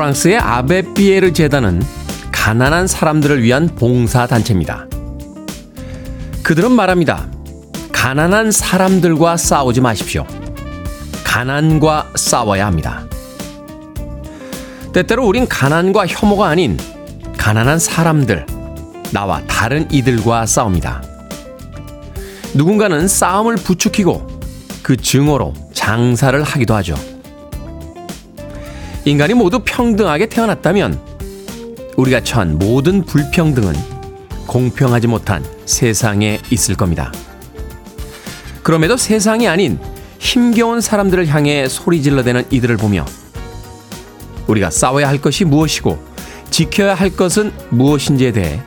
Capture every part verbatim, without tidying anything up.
프랑스의 아베삐에르 재단은 가난한 사람들을 위한 봉사단체입니다. 그들은 말합니다. 가난한 사람들과 싸우지 마십시오. 가난과 싸워야 합니다. 때때로 우린 가난과 혐오가 아닌 가난한 사람들, 나와 다른 이들과 싸웁니다. 누군가는 싸움을 부추기고 그 증오로 장사를 하기도 하죠. 인간이 모두 평등하게 태어났다면 우리가 처한 모든 불평등은 공평하지 못한 세상에 있을 겁니다. 그럼에도 세상이 아닌 힘겨운 사람들을 향해 소리질러대는 이들을 보며 우리가 싸워야 할 것이 무엇이고 지켜야 할 것은 무엇인지에 대해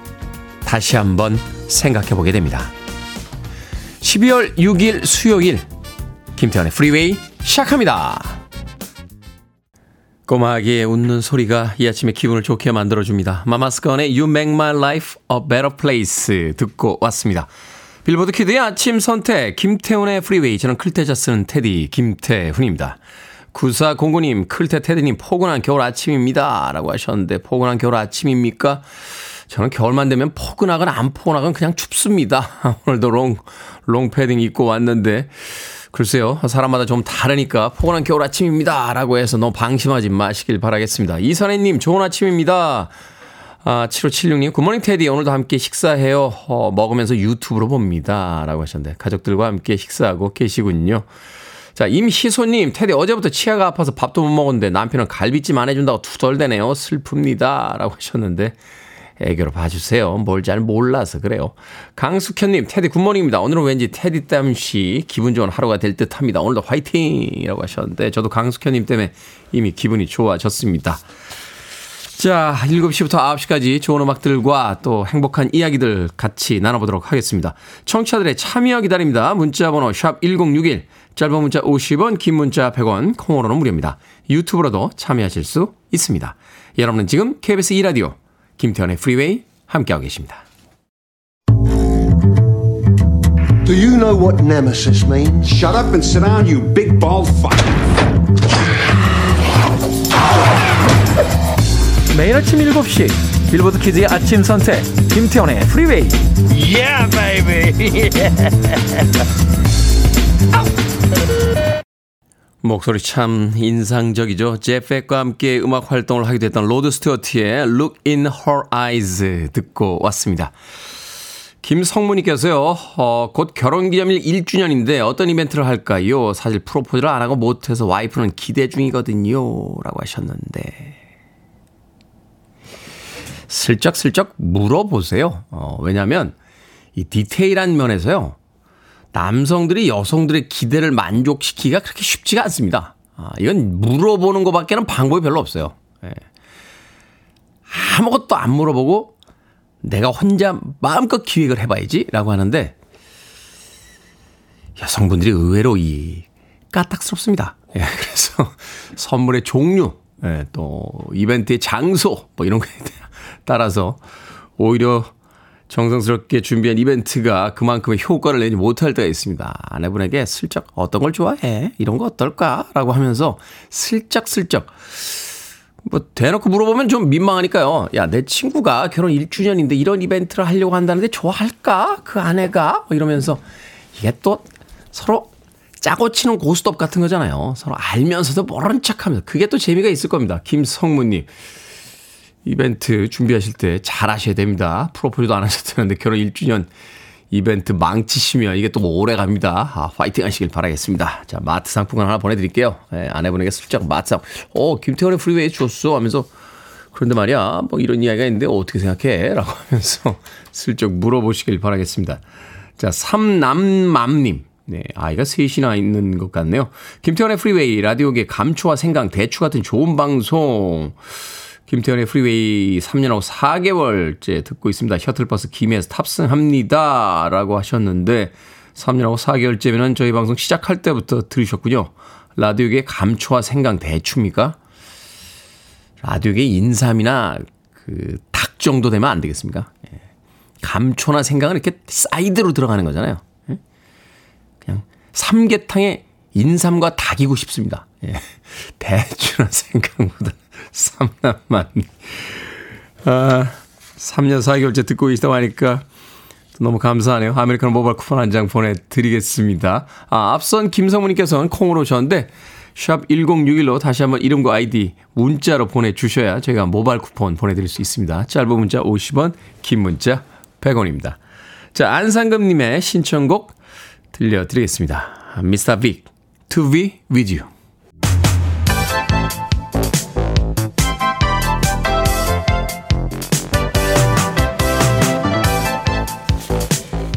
다시 한번 생각해 보게 됩니다. 십이월 육일 수요일 김태현의 프리웨이 시작합니다. 꼬마 아기의 웃는 소리가 이 아침의 기분을 좋게 만들어줍니다. 마마스건의 You Make My Life A Better Place 듣고 왔습니다. 빌보드 키드의 아침 선택 김태훈의 프리웨이. 저는 클테자 쓰는 테디 김태훈입니다. 구사공구님 클테 테디님 포근한 겨울 아침입니다 라고 하셨는데, 포근한 겨울 아침입니까? 저는 겨울만 되면 포근하건 안 포근하건 그냥 춥습니다. 오늘도 롱, 롱패딩 입고 왔는데 글쎄요, 사람마다 좀 다르니까 포근한 겨울 아침입니다 라고 해서 너무 방심하지 마시길 바라겠습니다. 이선혜님 좋은 아침입니다. 아, 칠오칠육님 굿모닝 테디, 오늘도 함께 식사해요. 어, 먹으면서 유튜브로 봅니다 라고 하셨는데 가족들과 함께 식사하고 계시군요. 자, 임희소님, 테디 어제부터 치아가 아파서 밥도 못 먹었는데 남편은 갈비찜 안 해준다고 투덜대네요. 슬픕니다 라고 하셨는데 애교로 봐주세요. 뭘 잘 몰라서 그래요. 강숙현님, 테디 굿모닝입니다. 오늘은 왠지 테디 땀시 기분 좋은 하루가 될 듯합니다. 오늘도 화이팅이라고 하셨는데 저도 강숙현님 때문에 이미 기분이 좋아졌습니다. 자, 일곱 시부터 아홉 시까지 좋은 음악들과 또 행복한 이야기들 같이 나눠보도록 하겠습니다. 청취자들의 참여 기다립니다. 문자번호 샵 일공육일, 짧은 문자 오십 원, 긴 문자 백 원, 콩으로는 무료입니다. 유튜브로도 참여하실 수 있습니다. 여러분은 지금 케이비에스 이 라디오 김태현의 프리웨이 함께하고 계십니다. Do you know what nemesis means? Shut up and sit down, you big bald fuck. 매일 아침 일곱 시 빌보드 키즈의 아침 선택 김태현의 프리웨이. Yeah, baby. 목소리 참 인상적이죠. 제팩과 함께 음악 활동을 하게 됐던 로드 스튜어트의 Look in Her Eyes 듣고 왔습니다. 김성문님께서요. 어, 곧 결혼기념일 일 주년인데 어떤 이벤트를 할까요? 사실 프로포즈를 안 하고 못해서 와이프는 기대 중이거든요 라고 하셨는데, 슬쩍슬쩍 물어보세요. 어, 왜냐하면 이 디테일한 면에서요, 남성들이 여성들의 기대를 만족시키기가 그렇게 쉽지가 않습니다. 아, 이건 물어보는 것밖에는 방법이 별로 없어요. 예. 아무것도 안 물어보고 내가 혼자 마음껏 기획을 해봐야지 라고 하는데, 여성분들이 의외로 이 까딱스럽습니다. 예, 그래서 선물의 종류, 예, 또 이벤트의 장소 뭐 이런 거에 따라서 오히려 정성스럽게 준비한 이벤트가 그만큼의 효과를 내지 못할 때가 있습니다. 아내분에게 슬쩍 어떤 걸 좋아해? 이런 거 어떨까?라고 하면서 슬쩍슬쩍 뭐 대놓고 물어보면 좀 민망하니까요. 야, 내 친구가 결혼 일 주년인데 이런 이벤트를 하려고 한다는데 좋아할까? 그 아내가? 뭐 이러면서 이게 또 서로 짜고 치는 고스톱 같은 거잖아요. 서로 알면서도 모른 척하면서 그게 또 재미가 있을 겁니다. 김성무님. 이벤트 준비하실 때 잘 하셔야 됩니다. 프로포즈도 안 하셨다는데 결혼 일 주년 이벤트 망치시면 이게 또 오래 갑니다. 아, 화이팅 하시길 바라겠습니다. 자, 마트 상품권 하나 보내드릴게요. 예, 아내분에게 슬쩍 마트 상품, 어, 김태원의 프리웨이 줬어 하면서, 그런데 말이야, 뭐 이런 이야기가 있는데 어떻게 생각해? 라고 하면서 슬쩍 물어보시길 바라겠습니다. 자, 삼남맘님. 네, 아이가 셋이나 있는 것 같네요. 김태원의 프리웨이, 라디오계 감초와 생강, 대추 같은 좋은 방송. 김태현의 프리웨이 삼 년하고 사 개월째 듣고 있습니다. 셔틀버스 김해에서 탑승합니다 라고 하셨는데, 삼 년하고 사 개월째면 저희 방송 시작할 때부터 들으셨군요. 라디오계 감초와 생강 대추입니까? 라디오계 인삼이나 그 닭 정도 되면 안 되겠습니까? 감초나 생강은 이렇게 사이드로 들어가는 거잖아요. 그냥 삼계탕에 인삼과 닭이고 싶습니다. 예, 대추나 생각보다 삼 남만. 아, 삼 년 사 개월째 듣고 계시다고 하니까 너무 감사하네요. 아메리카노 모바일 쿠폰 한 장 보내드리겠습니다. 아, 앞선 김성문님께서는 콩으로 오셨는데 샵 일공육일로 다시 한번 이름과 아이디 문자로 보내주셔야 저희가 모바일 쿠폰 보내드릴 수 있습니다. 짧은 문자 오십 원, 긴 문자 백 원입니다. 자, 안상금님의 신청곡 들려드리겠습니다. 미스터 Big, To Be With You.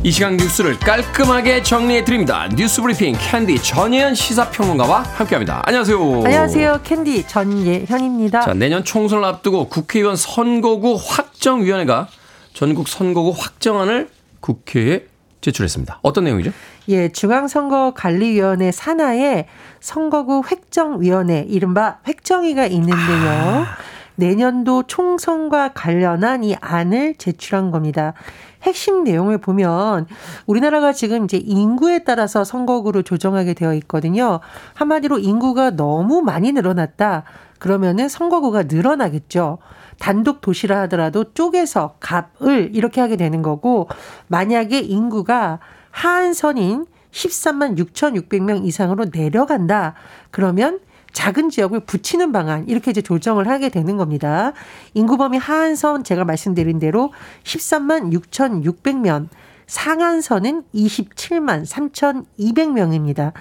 이 시간 뉴스를 깔끔하게 정리해드립니다. 뉴스브리핑 캔디 전예현 시사평론가와 함께합니다. 안녕하세요. 안녕하세요. 캔디 전예현입니다. 자, 내년 총선을 앞두고 국회의원 선거구 확정위원회가 전국 선거구 확정안을 국회에 제출했습니다. 어떤 내용이죠? 예, 중앙선거관리위원회 산하에 선거구 획정위원회, 이른바 획정위가 있는데요. 아. 내년도 총선과 관련한 이 안을 제출한 겁니다. 핵심 내용을 보면 우리나라가 지금 이제 인구에 따라서 선거구를 조정하게 되어 있거든요. 한마디로 인구가 너무 많이 늘어났다. 그러면은 선거구가 늘어나겠죠. 단독 도시라 하더라도 쪼개서 갑을 이렇게 하게 되는 거고, 만약에 인구가 하한선인 십삼만 육천육백 명 이상으로 내려간다. 그러면 작은 지역을 붙이는 방안, 이렇게 이제 조정을 하게 되는 겁니다. 인구 범위 하한선 제가 말씀드린 대로 십삼만 육천육백 명, 상한선은 이십칠만 삼천이백 명입니다.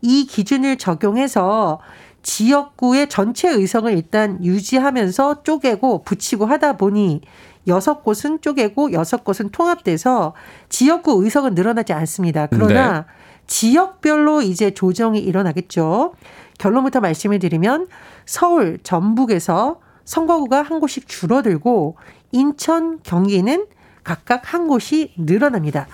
이 기준을 적용해서 지역구의 전체 의석을 일단 유지하면서 쪼개고 붙이고 하다 보니 여섯 곳은 쪼개고 여섯 곳은 통합돼서 지역구 의석은 늘어나지 않습니다. 그러나 네. 지역별로 이제 조정이 일어나겠죠. 결론부터 말씀을 드리면 서울, 전북에서 선거구가 한 곳씩 줄어들고 인천, 경기는 각각 한 곳이 늘어납니다.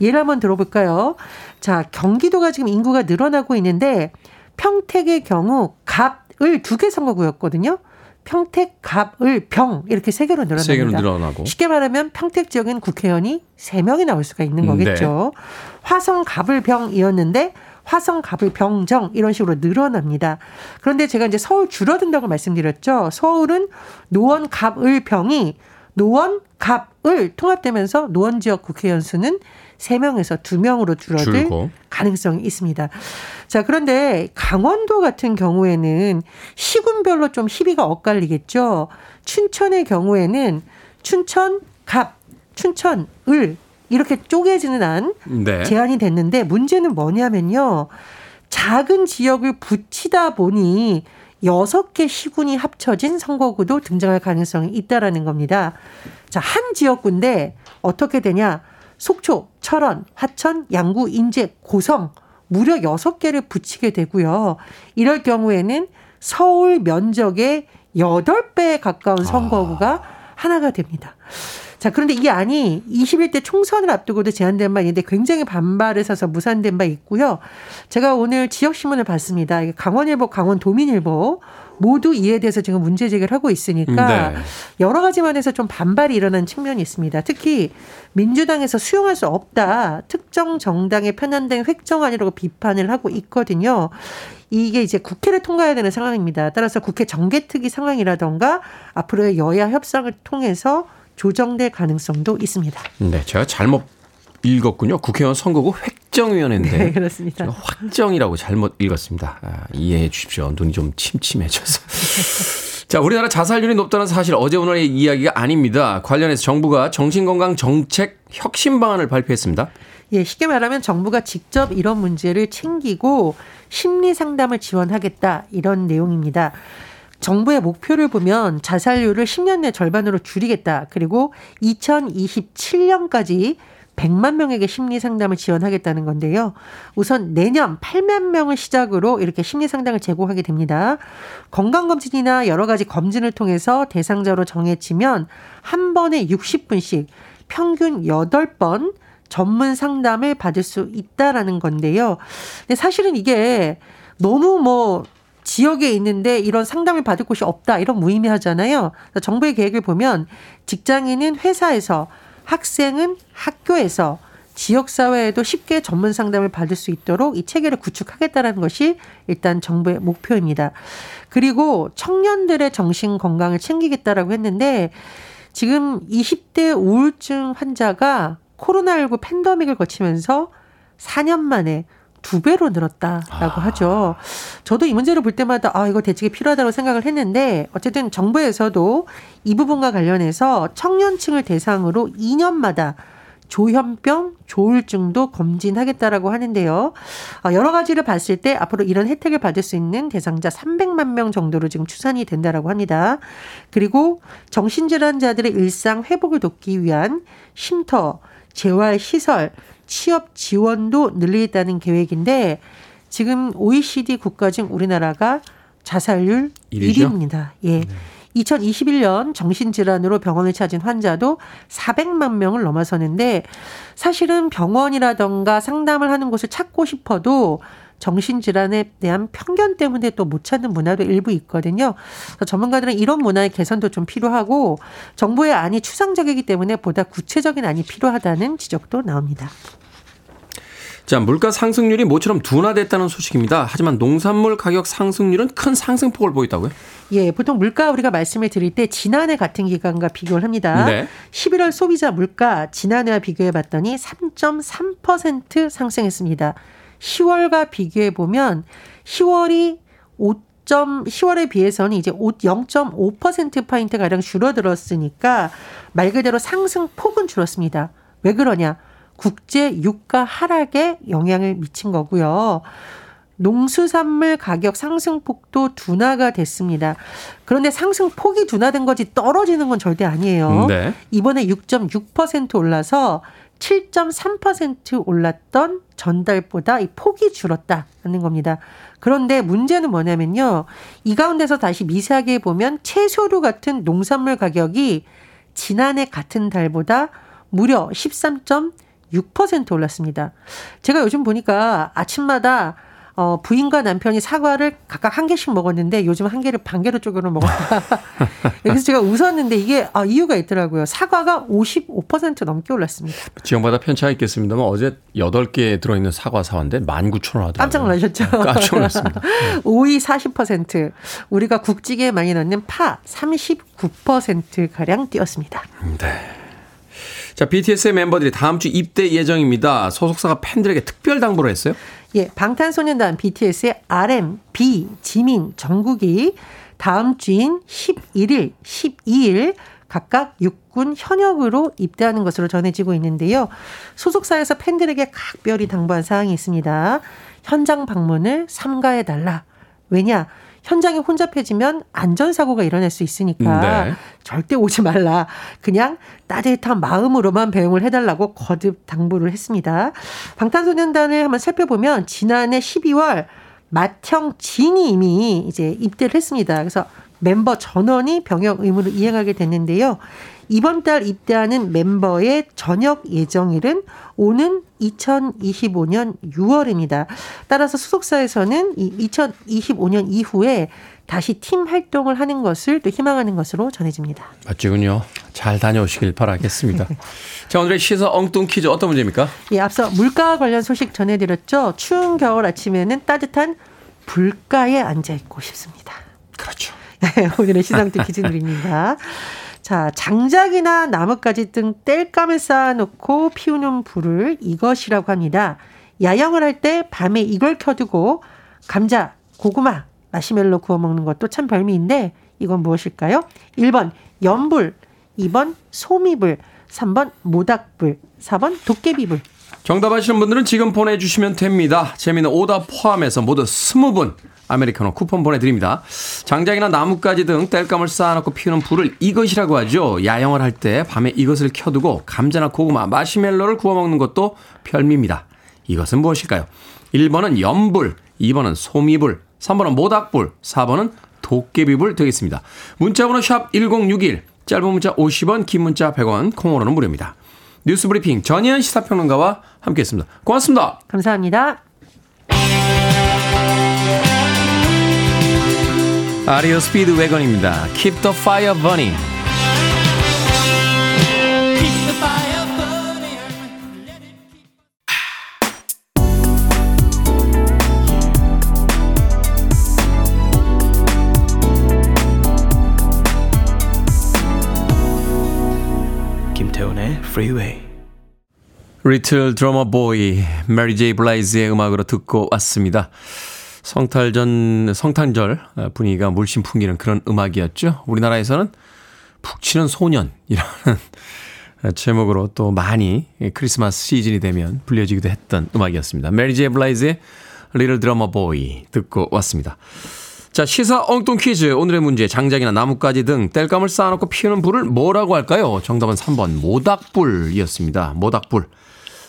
예를 한번 들어볼까요? 자, 경기도가 지금 인구가 늘어나고 있는데 평택의 경우 갑을 두 개 선거구였거든요. 평택, 갑을, 병 이렇게 세 개로 늘어납니다. 세 개로 늘어나고. 쉽게 말하면 평택 지역은 국회의원이 세 명이 나올 수가 있는 거겠죠. 네. 화성, 갑을, 병이었는데 화성, 갑을, 병, 정 이런 식으로 늘어납니다. 그런데 제가 이제 서울 줄어든다고 말씀드렸죠. 서울은 노원, 갑을, 병이 노원, 갑을 통합되면서 노원 지역 국회의원 수는 세 명에서 두 명으로 줄어들 줄고. 가능성이 있습니다. 자, 그런데 강원도 같은 경우에는 시군별로 좀 희비가 엇갈리겠죠. 춘천의 경우에는 춘천, 갑, 춘천, 을 이렇게 쪼개지는 안 네. 제안이 됐는데 문제는 뭐냐면요. 작은 지역을 붙이다 보니 여섯 개 시군이 합쳐진 선거구도 등장할 가능성이 있다라는 겁니다. 자, 한 지역구인데 어떻게 되냐. 속초, 철원, 화천, 양구, 인제, 고성 무려 여섯 개를 붙이게 되고요. 이럴 경우에는 서울 면적의 여덟 배에 가까운 선거구가 아. 하나가 됩니다. 자, 그런데 이 안이 이십일 대 총선을 앞두고도 제안된 바 있는데 굉장히 반발을 사서 무산된 바 있고요. 제가 오늘 지역신문을 봤습니다. 강원일보, 강원도민일보 모두 이에 대해서 지금 문제 제기를 하고 있으니까 네. 여러 가지 면에서 좀 반발이 일어난 측면이 있습니다. 특히 민주당에서 수용할 수 없다. 특정 정당에 편향된 획정안이라고 비판을 하고 있거든요. 이게 이제 국회를 통과해야 되는 상황입니다. 따라서 국회 정개특위 상황이라던가 앞으로의 여야 협상을 통해서 조정될 가능성도 있습니다. 네, 제가 잘못 읽었군요. 국회의원 선거구 획정위원회인데. 네, 그렇습니다. 확정이라고 잘못 읽었습니다. 아, 이해해 주십시오. 눈이 좀 침침해져서. 자, 우리나라 자살률이 높다는 사실 어제 오늘의 이야기가 아닙니다. 관련해서 정부가 정신건강정책 혁신 방안을 발표했습니다. 예, 쉽게 말하면 정부가 직접 이런 문제를 챙기고 심리상담을 지원하겠다 이런 내용입니다. 정부의 목표를 보면 자살률을 십 년 내 절반으로 줄이겠다. 그리고 이천이십칠 년까지 백만 명에게 심리상담을 지원하겠다는 건데요. 우선 내년 팔만 명을 시작으로 이렇게 심리상담을 제공하게 됩니다. 건강검진이나 여러 가지 검진을 통해서 대상자로 정해지면 한 번에 육십 분씩 평균 여덟 번 전문 상담을 받을 수 있다라는 건데요. 근데 사실은 이게 너무 뭐 지역에 있는데 이런 상담을 받을 곳이 없다. 이런 무의미하잖아요. 정부의 계획을 보면 직장인은 회사에서, 학생은 학교에서, 지역사회에도 쉽게 전문 상담을 받을 수 있도록 이 체계를 구축하겠다는 것이 일단 정부의 목표입니다. 그리고 청년들의 정신건강을 챙기겠다라고 했는데 지금 이십 대 우울증 환자가 코로나십구 팬데믹을 거치면서 사 년 만에 두 배로 늘었다라고 아. 하죠. 저도 이 문제를 볼 때마다 아 이거 대책이 필요하다고 생각을 했는데 어쨌든 정부에서도 이 부분과 관련해서 청년층을 대상으로 이 년마다 조현병, 조울증도 검진하겠다라고 하는데요. 여러 가지를 봤을 때 앞으로 이런 혜택을 받을 수 있는 대상자 삼백만 명 정도로 지금 추산이 된다라고 합니다. 그리고 정신질환자들의 일상 회복을 돕기 위한 쉼터, 재활시설, 취업 지원도 늘리겠다는 계획인데 지금 오이시디 국가 중 우리나라가 자살률 일이죠? 일 위입니다. 예. 네. 이천이십일 년 정신질환으로 병원을 찾은 환자도 사백만 명을 넘어서는데 사실은 병원이라던가 상담을 하는 곳을 찾고 싶어도 정신질환에 대한 편견 때문에 또 못 찾는 문화도 일부 있거든요. 그래서 전문가들은 이런 문화의 개선도 좀 필요하고 정부의 안이 추상적이기 때문에 보다 구체적인 안이 필요하다는 지적도 나옵니다. 자, 물가 상승률이 모처럼 둔화됐다는 소식입니다. 하지만 농산물 가격 상승률은 큰 상승폭을 보였다고요? 예, 보통 물가 우리가 말씀을 드릴 때 지난해 같은 기간과 비교를 합니다. 네. 십일월 소비자 물가 지난해와 비교해봤더니 삼 점 삼 퍼센트 상승했습니다. 시월과 비교해보면 시월이 오 점, 시월에 비해서는 이제 영 점 오 퍼센트포인트가량 줄어들었으니까 말 그대로 상승폭은 줄었습니다. 왜 그러냐? 국제 유가 하락에 영향을 미친 거고요. 농수산물 가격 상승폭도 둔화가 됐습니다. 그런데 상승폭이 둔화된 거지 떨어지는 건 절대 아니에요. 네. 이번에 육 점 육 퍼센트 올라서 칠 점 삼 퍼센트 올랐던 전달보다 이 폭이 줄었다는 겁니다. 그런데 문제는 뭐냐면요. 이 가운데서 다시 미세하게 보면 채소류 같은 농산물 가격이 지난해 같은 달보다 무려 십삼 점 육 퍼센트 올랐습니다. 제가 요즘 보니까 아침마다 어, 부인과 남편이 사과를 각각 한 개씩 먹었는데 요즘 한 개를 반 개로 쪼개로 먹었다. 그래서 제가 웃었는데 이게 아, 이유가 있더라고요. 사과가 오십오 퍼센트 넘게 올랐습니다. 지역마다 편차가 있겠습니다만 어제 여덟 개 들어있는 사과 사왔는데 만 구천 원 하더라고요. 깜짝 놀라셨죠? 깜짝 놀랐습니다. 오이 사십 퍼센트, 우리가 국찌개에 많이 넣는 파 삼십구 퍼센트가량 뛰었습니다. 네. 자, 비티에스의 멤버들이 다음 주 입대 예정입니다. 소속사가 팬들에게 특별 당부를 했어요? 예, 방탄소년단 비티에스의 알엠, 비, 지민, 정국이 다음 주인 십일일, 십이일 각각 육군 현역으로 입대하는 것으로 전해지고 있는데요. 소속사에서 팬들에게 각별히 당부한 사항이 있습니다. 현장 방문을 삼가해달라. 왜냐? 현장이 혼잡해지면 안전사고가 일어날 수 있으니까 네. 절대 오지 말라. 그냥 따뜻한 마음으로만 배웅을 해달라고 거듭 당부를 했습니다. 방탄소년단을 한번 살펴보면 지난해 십이월 맏형 진이 이미 이제 입대를 했습니다. 그래서 멤버 전원이 병역 의무를 이행하게 됐는데요. 이번 달 입대하는 멤버의 전역 예정일은 오는 이천이십오년 유월입니다. 따라서 소속사에서는 이 이천이십오년 이후에 다시 팀 활동을 하는 것을 또 희망하는 것으로 전해집니다. 맞지군요. 잘 다녀오시길 바라겠습니다. 자, 오늘의 시사 엉뚱 퀴즈 어떤 문제입니까? 예, 앞서 물가 관련 소식 전해드렸죠. 추운 겨울 아침에는 따뜻한 불가에 앉아있고 싶습니다. 그렇죠. 오늘의 시사 엉뚱 퀴즈 드립니다. 자, 장작이나 나뭇가지 등 땔감을 쌓아놓고 피우는 불을 이것이라고 합니다. 야영을 할 때 밤에 이걸 켜두고 감자, 고구마, 마시멜로 구워 먹는 것도 참 별미인데 이건 무엇일까요? 일 번 연불, 이 번 소미불, 삼 번 모닥불, 사 번 도깨비불. 정답 아시는 분들은 지금 보내주시면 됩니다. 재미있는 오답 포함해서 모두 스무 분 아메리카노 쿠폰 보내드립니다. 장작이나 나뭇가지 등 땔감을 쌓아놓고 피우는 불을 이것이라고 하죠. 야영을 할 때 밤에 이것을 켜두고 감자나 고구마, 마시멜로를 구워먹는 것도 별미입니다. 이것은 무엇일까요? 일 번은 연불, 이 번은 소미불, 삼 번은 모닥불, 사 번은 도깨비불 되겠습니다. 문자번호 샵 일공육일, 짧은 문자 오십 원, 긴 문자 백 원, 콩으로는 무료입니다. 뉴스브리핑 전희연 시사평론가와 함께했습니다. 고맙습니다. 감사합니다. 아리오 스피드 웨건입니다. Keep the fire burning. Freeway. 리틀 드러머 보이, 메리 제이 블라이즈의 음악으로 듣고 왔습니다. 성탄전, 성탄절 분위기가 물씬 풍기는 그런 음악이었죠. 우리나라에서는 푹 치는 소년이라는 제목으로 또 많이 크리스마스 시즌이 되면 불려지기도 했던 음악이었습니다. 메리 제이 블라이즈의 리틀 드러머 보이 듣고 왔습니다. 자, 시사 엉뚱 퀴즈. 오늘의 문제. 장작이나 나뭇가지 등 땔감을 쌓아놓고 피우는 불을 뭐라고 할까요? 정답은 삼 번 모닥불이었습니다. 모닥불.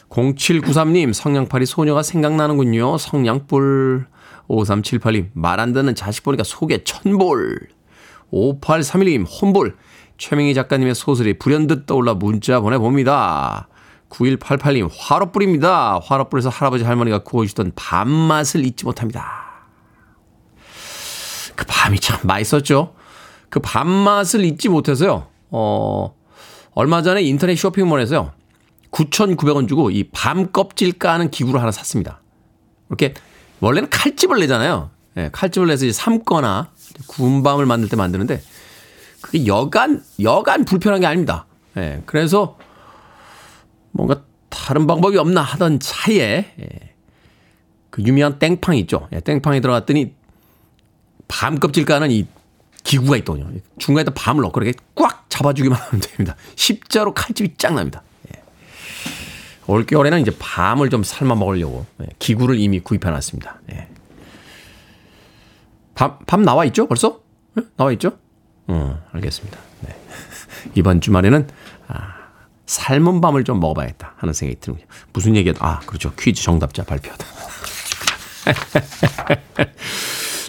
공칠구삼 님 성냥팔이 소녀가 생각나는군요. 성냥불. 오삼칠팔 님 말 안 듣는 자식 보니까 속에 천볼. 오팔삼일 님 혼볼. 최명희 작가님의 소설이 불현듯 떠올라 문자 보내봅니다. 구일팔팔 님 화롯불입니다. 화롯불에서 할아버지 할머니가 구워주던 밥맛을 잊지 못합니다. 그 밤이 참 맛있었죠. 그 밤맛을 잊지 못해서요. 어, 얼마 전에 인터넷 쇼핑몰에서요. 구천구백 원 주고 이 밤 껍질 까는 기구를 하나 샀습니다. 이렇게 원래는 칼집을 내잖아요. 네, 칼집을 내서 이제 삶거나 구운 밤을 만들 때 만드는데 그게 여간 여간 불편한 게 아닙니다. 네, 그래서 뭔가 다른 방법이 없나 하던 차에 예, 그 유명한 땡팡이 있죠. 예, 땡팡이 들어갔더니 밤 껍질 까는 이 기구가 있더군요. 중간에다 밤을 넣고 이렇게 꽉 잡아주기만 하면 됩니다. 십자로 칼집이 쫙 납니다. 예. 올겨울에는 이제 밤을 좀 삶아 먹으려고 예. 기구를 이미 구입해놨습니다. 예. 밤, 밤 나와 있죠? 벌써? 예? 나와 있죠? 음, 알겠습니다. 네. 이번 주말에는 아, 삶은 밤을 좀 먹어봐야겠다 하는 생각이 드는군요. 무슨 얘기였다? 아, 그렇죠. 퀴즈 정답자 발표하다.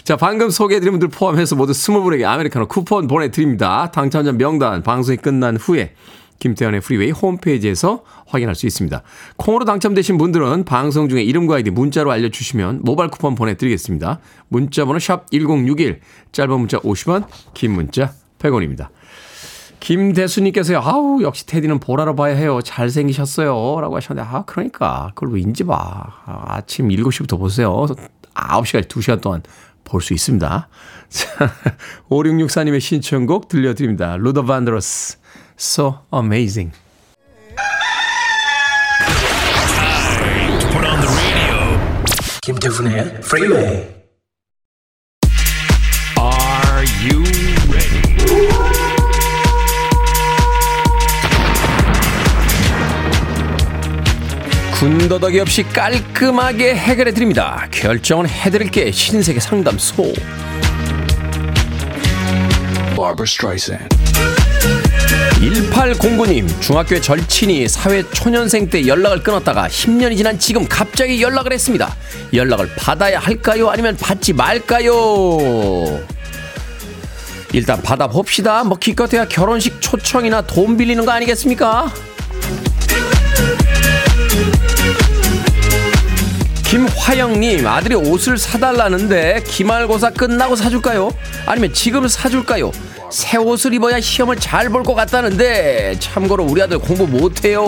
자, 방금 소개해드린 분들 포함해서 모두 이십 분에게 아메리카노 쿠폰 보내드립니다. 당첨자 명단 방송이 끝난 후에 김태현의 프리웨이 홈페이지에서 확인할 수 있습니다. 콩으로 당첨되신 분들은 방송 중에 이름과 아이디 문자로 알려주시면 모바일 쿠폰 보내드리겠습니다. 문자번호 샵 일공육일, 짧은 문자 오십 원, 긴 문자 백 원입니다. 김대수님께서요. 아우 역시 테디는 보라로 봐야 해요. 잘생기셨어요. 라고 하셨는데 아 그러니까 그걸 왠지 봐. 아, 아침 일곱 시부터 보세요. 아홉 시까지 두 시간 동안 볼 수 있습니다. 자, 오육육사 님의 신청곡 들려드립니다. 루더반더스, So Amazing. Time to put on the radio. 김태훈의 Freeway. Are you ready? 군더더기 없이 깔끔하게 해결해드립니다. 결정은 해드릴게 신세계 상담소. 일팔공구 님 중학교의 절친이 사회초년생 때 연락을 끊었다가 십 년이 지난 지금 갑자기 연락을 했습니다. 연락을 받아야 할까요? 아니면 받지 말까요? 일단 받아봅시다. 뭐 기껏해야 결혼식 초청이나 돈 빌리는 거 아니겠습니까? 김화영님 아들이 옷을 사달라는데 기말고사 끝나고 사줄까요? 아니면 지금 사줄까요? 새 옷을 입어야 시험을 잘 볼 것 같다는데 참고로 우리 아들 공부 못해요.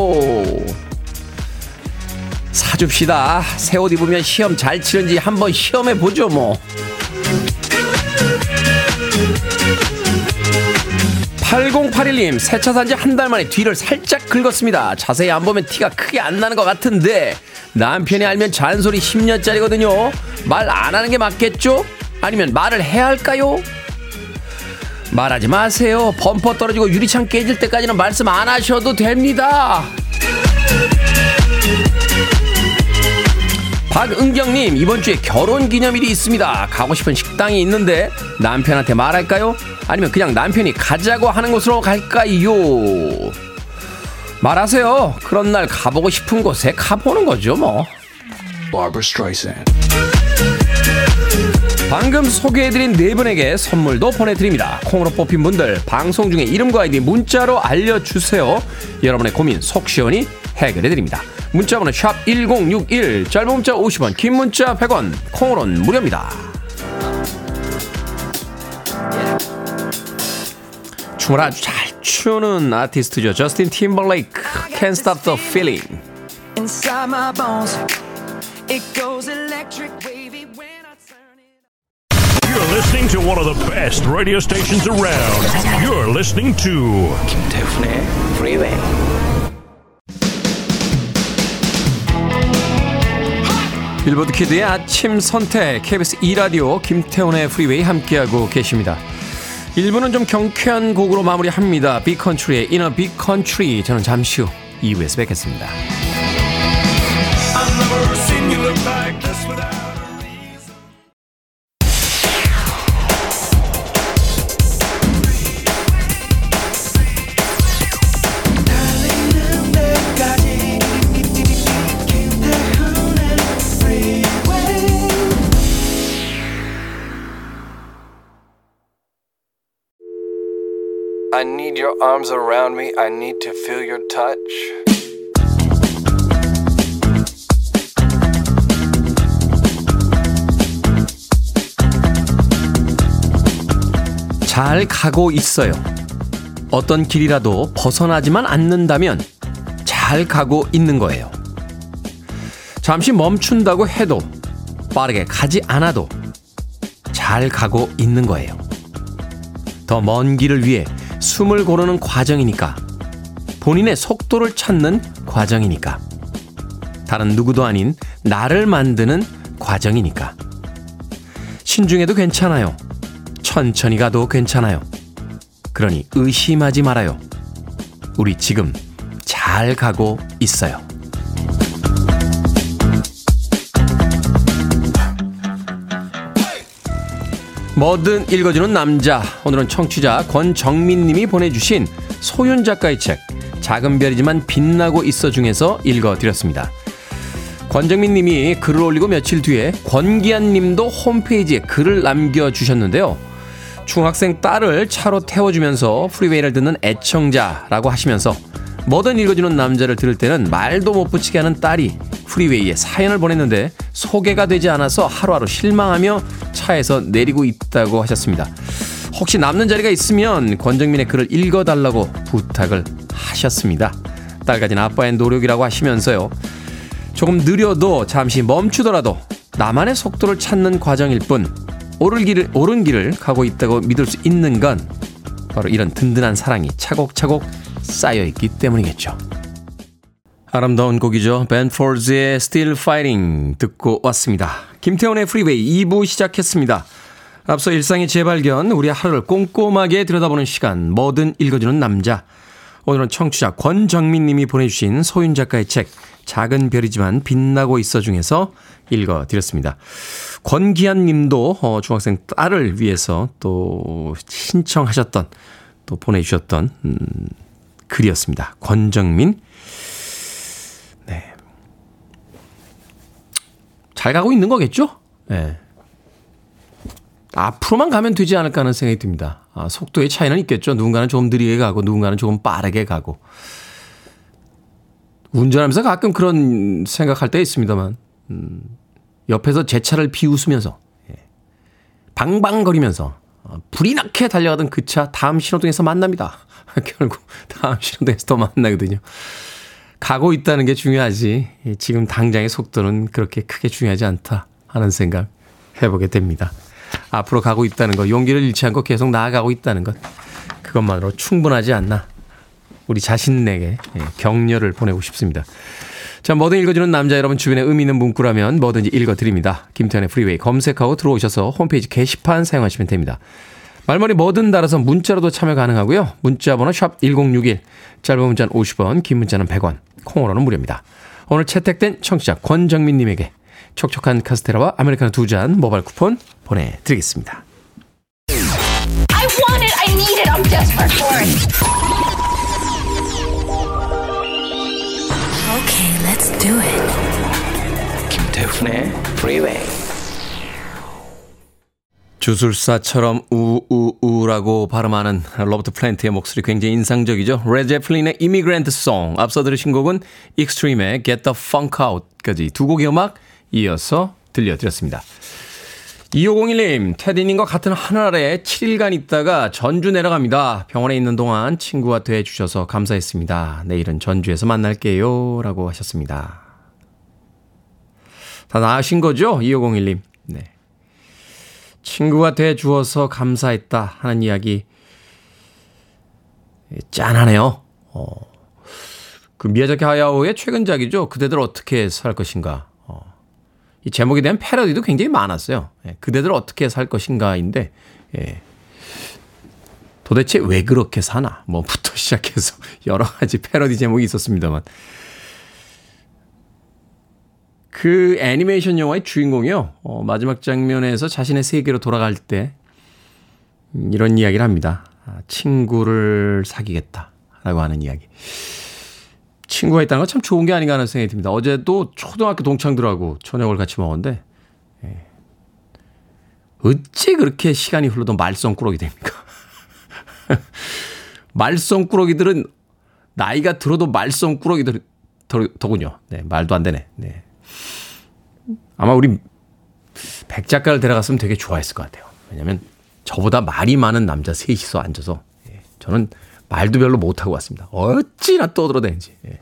사줍시다. 새 옷 입으면 시험 잘 치는지 한번 시험해보죠 뭐. 팔공팔일 님 새 차 산지 한 달 만에 뒤를 살짝 긁었습니다. 자세히 안 보면 티가 크게 안 나는 것 같은데 남편이 알면 잔소리 십 년짜리거든요. 말 안 하는 게 맞겠죠? 아니면 말을 해야 할까요? 말하지 마세요. 범퍼 떨어지고 유리창 깨질 때까지는 말씀 안 하셔도 됩니다. 박은경님 이번 주에 결혼기념일이 있습니다. 가고 싶은 식당이 있는데 남편한테 말할까요? 아니면 그냥 남편이 가자고 하는 곳으로 갈까요? 말하세요. 그런 날 가보고 싶은 곳에 가보는 거죠 뭐. 방금 소개해드린 네 분에게 선물도 보내드립니다. 콩으로 뽑힌 분들 방송 중에 이름과 아이디 문자로 알려주세요. 여러분의 고민 속 시원히 해결해드립니다. 문자번호 샵 일공육일, 짧은 문자 오십 원, 긴 문자 백 원, 콩으로는 무료입니다. 춤을 아주 잘 추는 아티스트죠. 저스틴 팀버레이크, Can't Stop the Feeling. You're listening to one of the best radio stations around. You're listening to 김태훈의 Freeway. 빌보드 키드의 아침 선택 케이비에스 이 라디오 김태훈의 프리웨이 함께하고 계십니다. 일 부는 좀 경쾌한 곡으로 마무리합니다. 빅컨트리의 In a Big Country. 저는 잠시 후 이 부에서 뵙겠습니다. I need your arms around me. I need to feel your touch. 잘 가고 있어요. 어떤 길이라도 벗어나지만 않는다면 잘 가고 있는 거예요. 잠시 멈춘다고 해도 빠르게 가지 않아도 잘 가고 있는 거예요. 더 먼 길을 위해 숨을 고르는 과정이니까, 본인의 속도를 찾는 과정이니까, 다른 누구도 아닌 나를 만드는 과정이니까. 신중해도 괜찮아요. 천천히 가도 괜찮아요. 그러니 의심하지 말아요. 우리 지금 잘 가고 있어요. 뭐든 읽어주는 남자, 오늘은 청취자 권정민님이 보내주신 소윤 작가의 책 작은 별이지만 빛나고 있어 중에서 읽어드렸습니다. 권정민님이 글을 올리고 며칠 뒤에 권기한님도 홈페이지에 글을 남겨주셨는데요. 중학생 딸을 차로 태워주면서 프리웨이를 듣는 애청자라고 하시면서 뭐든 읽어주는 남자를 들을 때는 말도 못 붙이게 하는 딸이 프리웨이에 사연을 보냈는데 소개가 되지 않아서 하루하루 실망하며 차에서 내리고 있다고 하셨습니다. 혹시 남는 자리가 있으면 권정민의 글을 읽어달라고 부탁을 하셨습니다. 딸 가진 아빠의 노력이라고 하시면서요. 조금 느려도 잠시 멈추더라도 나만의 속도를 찾는 과정일 뿐 옳은 길을, 옳은 길을 가고 있다고 믿을 수 있는 건 바로 이런 든든한 사랑이 차곡차곡 쌓여있기 때문이겠죠. 아름다운 곡이죠. 벤 포드의 Still Fighting 듣고 왔습니다. 김태원의 프리웨이 이 부 시작했습니다. 앞서 일상의 재발견, 우리의 하루를 꼼꼼하게 들여다보는 시간, 뭐든 읽어주는 남자. 오늘은 청취자 권정민 님이 보내주신 소윤 작가의 책 작은 별이지만 빛나고 있어 중에서 읽어드렸습니다. 권기한 님도 중학생 딸을 위해서 또 신청하셨던, 또 보내주셨던 음, 글이었습니다. 권정민. 잘 가고 있는 거겠죠? 네. 앞으로만 가면 되지 않을까 하는 생각이 듭니다. 아, 속도의 차이는 있겠죠. 누군가는 조금 느리게 가고 누군가는 조금 빠르게 가고. 운전하면서 가끔 그런 생각할 때 있습니다만 음, 옆에서 제 차를 비웃으면서 방방거리면서 아, 불이 나게 달려가던 그 차 다음 신호등에서 만납니다. 결국 다음 신호등에서 또 만나거든요. 가고 있다는 게 중요하지 지금 당장의 속도는 그렇게 크게 중요하지 않다 하는 생각 해보게 됩니다. 앞으로 가고 있다는 것, 용기를 잃지 않고 계속 나아가고 있다는 것, 그것만으로 충분하지 않나 우리 자신에게 격려를 보내고 싶습니다. 자, 뭐든 읽어주는 남자 여러분, 주변에 의미 있는 문구라면 뭐든지 읽어드립니다. 김태현의 프리웨이 검색하고 들어오셔서 홈페이지 게시판 사용하시면 됩니다. 말머리 뭐든 달아서 문자로도 참여 가능하고요. 문자번호 샵 일공육일, 짧은 문자는 오십 원, 긴 문자는 백 원, 콩으로는 무료입니다. 오늘 채택된 청취자 권정민님에게 촉촉한 카스테라와 아메리카노 두 잔 모바일 쿠폰 보내드리겠습니다. I want it, I need it, I'm desperate for it. Okay, let's do it. 김태훈의 프리웨이. 주술사처럼 우우우라고 발음하는 로버트 플랜트의 목소리 굉장히 인상적이죠. 레드 제플린의 Immigrant Song, 앞서 들으신 곡은 익스트림의 Get the Funk Out까지 두 곡의 음악 이어서 들려드렸습니다. 이오공일 님, 테디님과 같은 하늘 아래에 칠 일간 있다가 전주 내려갑니다. 병원에 있는 동안 친구와 대해주셔서 감사했습니다. 내일은 전주에서 만날게요 라고 하셨습니다. 다 나으신 거죠? 이오공일 님. 네. 친구가 돼주어서 감사했다 하는 이야기 짠하네요. 어, 그 미야자키 하야오의 최근작이죠. 그대들 어떻게 살 것인가. 어, 이 제목에 대한 패러디도 굉장히 많았어요. 예, 그대들 어떻게 살 것인가인데, 예, 도대체 왜 그렇게 사나? 뭐부터 시작해서 여러 가지 패러디 제목이 있었습니다만. 그 애니메이션 영화의 주인공이요. 어, 마지막 장면에서 자신의 세계로 돌아갈 때 이런 이야기를 합니다. 친구를 사귀겠다라고 하는 이야기. 친구가 있다는 건 참 좋은 게 아닌가 하는 생각이 듭니다. 어제도 초등학교 동창들하고 저녁을 같이 먹었는데 예. 어찌 그렇게 시간이 흘러도 말썽꾸러기 됩니까? 말썽꾸러기들은 나이가 들어도 말썽꾸러기더군요. 네, 말도 안 되네. 네. 아마 우리 백 작가를 데려갔으면 되게 좋아했을 것 같아요. 왜냐하면 저보다 말이 많은 남자 셋이서 앉아서 예. 저는 말도 별로 못하고 왔습니다. 어찌나 떠들어대는지. 예.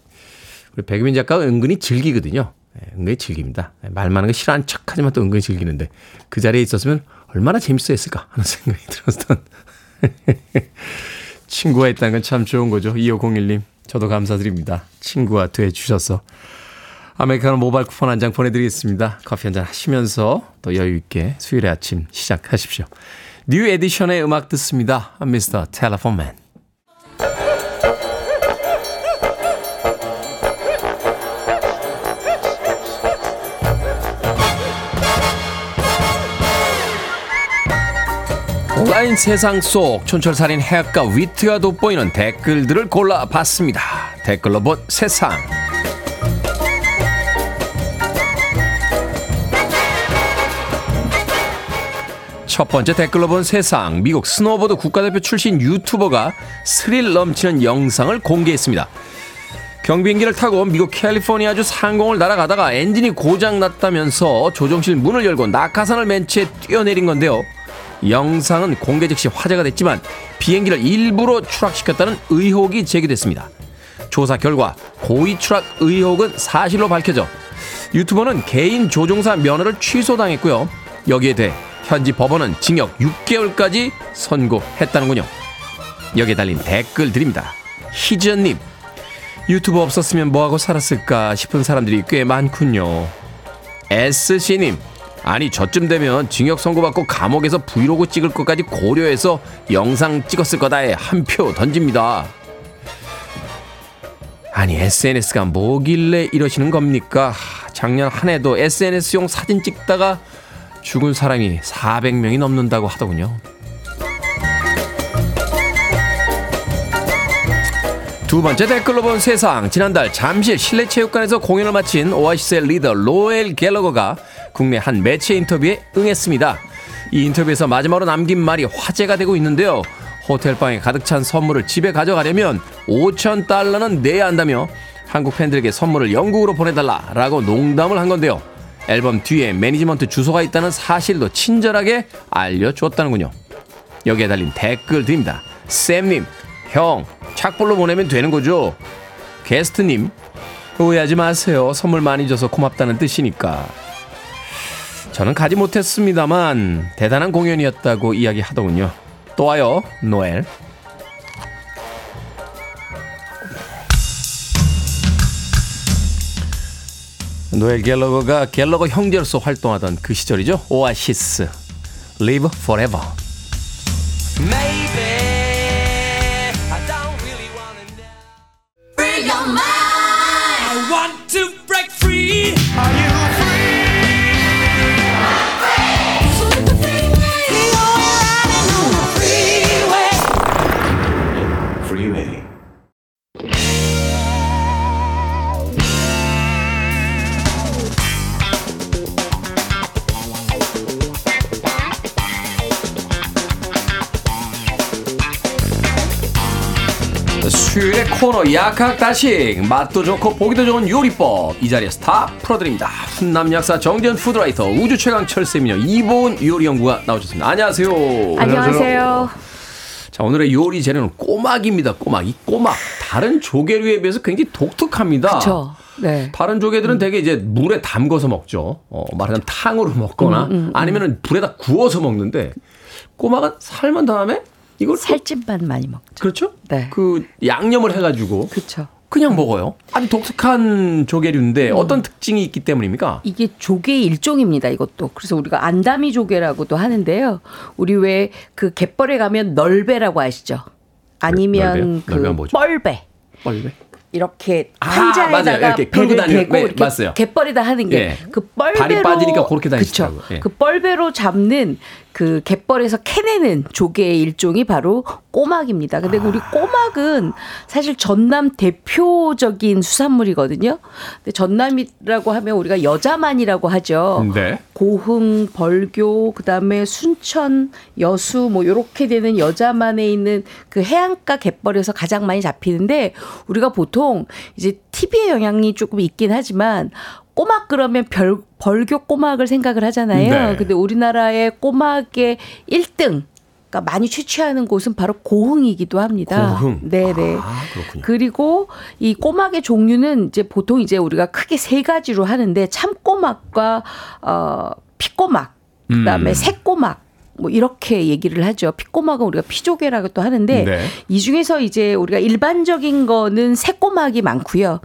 우리 백유민 작가가 은근히 즐기거든요. 예, 은근히 즐깁니다. 예, 말 많은 거 싫어하는 척하지만 또 은근히 즐기는데 그 자리에 있었으면 얼마나 재밌어 했을까 하는 생각이 들었던 친구가 있다는 건 참 좋은 거죠. 이오공일 님 저도 감사드립니다. 친구가 돼주셔서 아메리카노 모바일 쿠폰 한 장 보내드리겠습니다. 커피 한 잔 하시면서 또 여유 있게 수요일의 아침 시작하십시오. 뉴 에디션의 음악 듣습니다. 미스터 텔레폰 맨. 온라인 세상 속 촌철살인 해학과 위트가 돋보이는 댓글들을 골라봤습니다. 댓글로 본 세상. 첫 번째 댓글로 본 세상. 미국 스노보드 국가대표 출신 유튜버가 스릴 넘치는 영상을 공개했습니다. 경비행기를 타고 미국 캘리포니아주 상공을 날아가다가 엔진이 고장났다면서 조종실 문을 열고 낙하산을 맨 채 뛰어내린 건데요. 영상은 공개 즉시 화제가 됐지만 비행기를 일부러 추락시켰다는 의혹이 제기됐습니다. 조사 결과 고의 추락 의혹은 사실로 밝혀져 유튜버는 개인 조종사 면허를 취소당했고요. 여기에 대해 현지 법원은 징역 육 개월까지 선고했다는군요. 여기에 달린 댓글들입니다. 희지연님, 유튜브 없었으면 뭐하고 살았을까 싶은 사람들이 꽤 많군요. 에스씨님, 아니 저쯤 되면 징역 선고받고 감옥에서 브이로그 찍을 것까지 고려해서 영상 찍었을 거다에 한 표 던집니다. 아니 에스엔에스가 뭐길래 이러시는 겁니까? 작년 한 해도 에스엔에스용 사진 찍다가 죽은 사람이 사백 명이 넘는다고 하더군요. 두 번째 댓글로 본 세상. 지난달 잠실 실내체육관에서 공연을 마친 오아시스의 리더 로엘 갤러거가 국내 한 매체 인터뷰에 응했습니다. 이 인터뷰에서 마지막으로 남긴 말이 화제가 되고 있는데요. 호텔방에 가득 찬 선물을 집에 가져가려면 오천 달러는 내야 한다며 한국 팬들에게 선물을 영국으로 보내달라라고 농담을 한 건데요. 앨범 뒤에 매니지먼트 주소가 있다는 사실도 친절하게 알려줬다는군요. 여기에 달린 댓글 드립니다. 쌤님, 형, 착불로 보내면 되는 거죠? 게스트님, 오해하지 마세요. 선물 많이 줘서 고맙다는 뜻이니까. 저는 가지 못했습니다만 대단한 공연이었다고 이야기하더군요. 또 와요, 노엘. 노엘 갤러거가 갤러거 형제로서 활동하던 그 시절이죠. 오아시스, Live Forever. 수요일의 코너 약학다식. 맛도 좋고 보기도 좋은 요리법, 이 자리에서 다 풀어드립니다. 훈남 약사 정재훈 푸드라이터, 우주 최강철 세미녀 이보은 요리연구가 나오셨습니다. 안녕하세요. 안녕하세요. 자, 오늘의 요리 재료는 꼬막입니다. 꼬막. 이 꼬막 다른 조개류에 비해서 굉장히 독특합니다. 그렇죠. 네. 다른 조개들은 음. 되게 이제 물에 담궈서 먹죠. 어, 말하자면 탕으로 먹거나 음, 음, 음. 아니면은 불에다 구워서 먹는데 꼬막은 삶은 다음에 이걸 살집만 많이 먹죠. 그렇죠? 네. 그 양념을 해가지고. 그렇죠. 그냥 먹어요? 아주 독특한 조개류인데 음. 어떤 특징이 있기 때문입니까? 이게 조개의 일종입니다, 이것도. 그래서 우리가 안다미 조개라고도 하는데요. 우리 왜 그 갯벌에 가면 널배라고 아시죠? 아니면 널, 그 뻘배. 뻘배? 이렇게 아, 한자에다가 배를 대고 네, 이렇게 갯벌에다 하는 게 그 예. 뻘배로 발이 빠지니까 그렇게 다니시더라고요. 예. 그 뻘배로 잡는 그 갯벌에서 캐내는 조개의 일종이 바로 꼬막입니다. 근데 아. 우리 꼬막은 사실 전남 대표적인 수산물이거든요. 근데 전남이라고 하면 우리가 여자만이라고 하죠. 네. 고흥, 벌교, 그다음에 순천, 여수 뭐 이렇게 되는 여자만에 있는 그 해안가 갯벌에서 가장 많이 잡히는데 우리가 보통 이제 티비의 영향이 조금 있긴 하지만 꼬막 그러면 별, 벌교 꼬막을 생각을 하잖아요. 네. 근데 우리나라의 꼬막의 일 등, 그러니까 많이 채취하는 곳은 바로 고흥이기도 합니다. 고흥. 네네. 아, 그렇군요. 그리고 이 꼬막의 종류는 이제 보통 이제 우리가 크게 세 가지로 하는데 참꼬막과 어, 피꼬막, 그다음에 음. 새꼬막. 뭐 이렇게 얘기를 하죠. 피꼬막은 우리가 피조개라고 또 하는데 네. 이 중에서 이제 우리가 일반적인 거는 새꼬막이 많고요.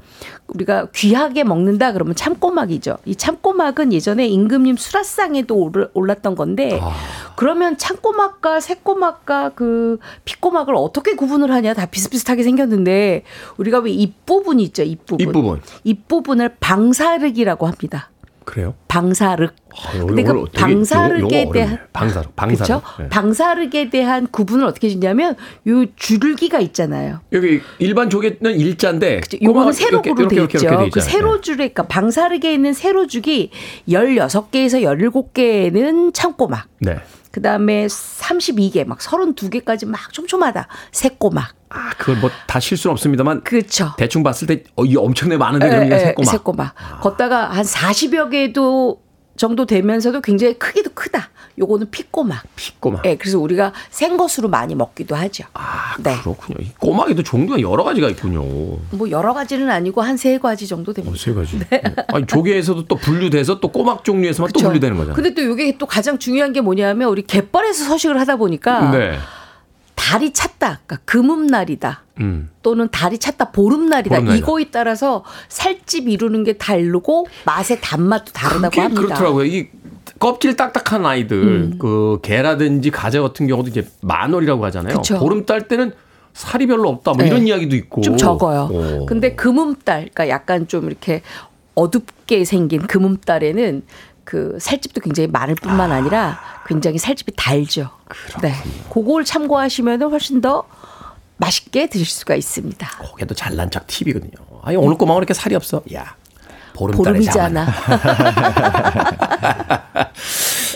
우리가 귀하게 먹는다 그러면 참꼬막이죠. 이 참꼬막은 예전에 임금님 수라상에도 올랐던 건데 아. 그러면 참꼬막과 새꼬막과 그 피꼬막을 어떻게 구분을 하냐 다 비슷비슷하게 생겼는데 우리가 왜 입부분 있죠. 입부분. 입부분. 입부분을 방사륵이라고 합니다. 그래요? 방사륵. 아, 근데 그 방사륵에 대한 방사륵, 방사륵. 그렇죠? 네. 방사륵에 대한 구분을 어떻게 짓냐면 요 줄기가 있잖아요. 여기 일반 조개는 일자인데 요거는 세로로 돼 있죠. 그 세로줄에 그러니까 방사륵에 있는 세로줄이 열여섯 개에서 열일곱 개는 참꼬막. 네. 그다음에 서른두 개 막 서른두 개까지 막 촘촘하다. 새꼬막. 아, 그걸 뭐 다 실수는 없습니다만 그렇죠. 대충 봤을 때 어, 이 엄청나게 많은데 그러니까 새꼬막. 새꼬막. 아. 걷다가 한 사십여 개도 정도 되면서도 굉장히 크기도 크다. 요거는 피꼬막. 피꼬막. 예, 네, 그래서 우리가 생것으로 많이 먹기도 하죠. 아, 네. 그렇군요. 이 꼬막에도 종류가 여러 가지가 있군요. 뭐 여러 가지는 아니고 한 세 가지 정도 됩니다. 어, 세 가지. 네. 아니, 조개에서도 또 분류돼서 또 꼬막 종류에서만 그쵸. 또 분류되는 거잖아요. 근데 또 이게 또 가장 중요한 게 뭐냐면 우리 갯벌에서 서식을 하다 보니까 네. 달이 찼다. 그러니까 금음날이다. 음. 또는 달이 찼다. 보름날이다. 보름날이다. 이거에 따라서 살집 이루는 게 다르고 맛의 단맛도 다르다고 그게 합니다. 그렇더라고요. 이 껍질 딱딱한 아이들 음. 그 게라든지 가재 같은 경우도 이제 만월이라고 하잖아요. 그쵸. 보름달 때는 살이 별로 없다. 뭐 네. 이런 이야기도 있고. 좀 적어요. 오. 근데 금음달 그러니까 약간 좀 이렇게 어둡게 생긴 금음달에는 그 살집도 굉장히 많을 뿐만 아니라 굉장히 살집이 달죠. 그렇군요. 네, 그걸 참고하시면 훨씬 더 맛있게 드실 수가 있습니다. 그게 또 잘난 척 팁이거든요. 아니 오늘 꼬막은 이렇게 살이 없어. 야, 보름달이잖아.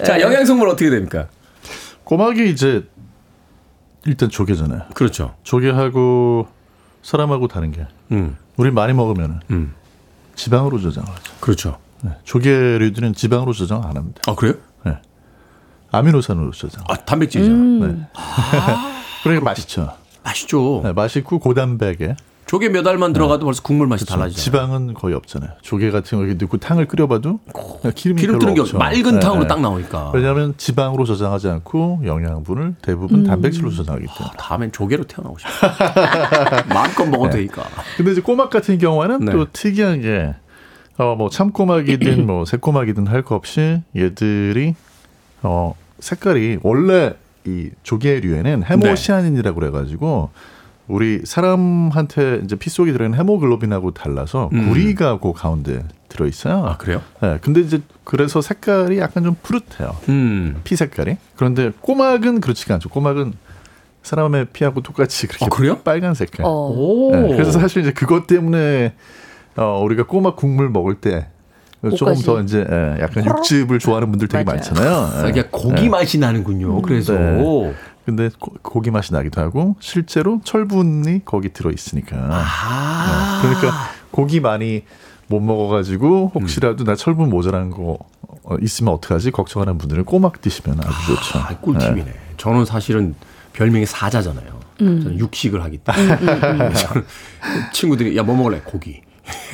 자, 영양성분 어떻게 됩니까? 꼬막이 이제 일단 조개잖아요. 그렇죠. 조개하고 사람하고 다른 게 음. 우리 많이 먹으면 음. 지방으로 저장하죠. 그렇죠. 네, 조개류들은 지방으로 저장 안 합니다. 아 그래요? 네. 아미노산으로 저장. 아 단백질이잖아. 음. 네. 아~ 그러니까 맛있죠. 맛있죠. 네, 맛있고 고단백에. 조개 몇 알만 들어가도 네. 벌써 국물 맛이 그렇죠. 달라지죠. 지방은 거의 없잖아요. 조개 같은 거 넣고 탕을 끓여봐도 기름이 기름 뜨는 게 없죠. 맑은 탕으로 네, 딱 나오니까. 왜냐하면 지방으로 저장하지 않고 영양분을 대부분 음. 단백질로 저장하기 때문에. 아, 다음엔 조개로 태어나고 싶어. 마음껏 먹어도 네. 되니까. 근데 이제 꼬막 같은 경우에는 네. 또 특이한 게. 어, 뭐 참꼬막이든 뭐 새꼬막이든 할 거 없이 얘들이 어, 색깔이 원래 이 조개류에는 해모시아닌이라고 그래가지고 우리 사람한테 이제 피 속에 들어있는 헤모글로빈하고 달라서 음. 구리가 그 가운데 들어 있어요. 아 그래요? 네. 근데 이제 그래서 색깔이 약간 좀 푸릇해요. 음. 피 색깔이. 그런데 꼬막은 그렇지가 않죠. 꼬막은 사람의 피하고 똑같이 그렇게 아, 빨간 색깔. 어. 네, 그래서 사실 이제 그것 때문에. 어 우리가 꼬막 국물 먹을 때 조금 더 이제 예, 약간 호로? 육즙을 좋아하는 분들 되게 맞아요. 많잖아요. 이게 예, 고기 예. 맛이 나는군요. 그래서 네. 근데 고, 고기 맛이 나기도 하고 실제로 철분이 거기 들어 있으니까. 아~ 예, 그러니까 고기 많이 못 먹어가지고 혹시라도 음. 나 철분 모자란 거 있으면 어떡하지 걱정하는 분들은 꼬막 드시면 아주 아, 좋죠. 꿀팁이네. 예. 저는 사실은 별명이 사자잖아요. 음. 저는 육식을 하기 때문에 음, 음, 음. 저는 친구들이 야 뭐 먹을래 고기.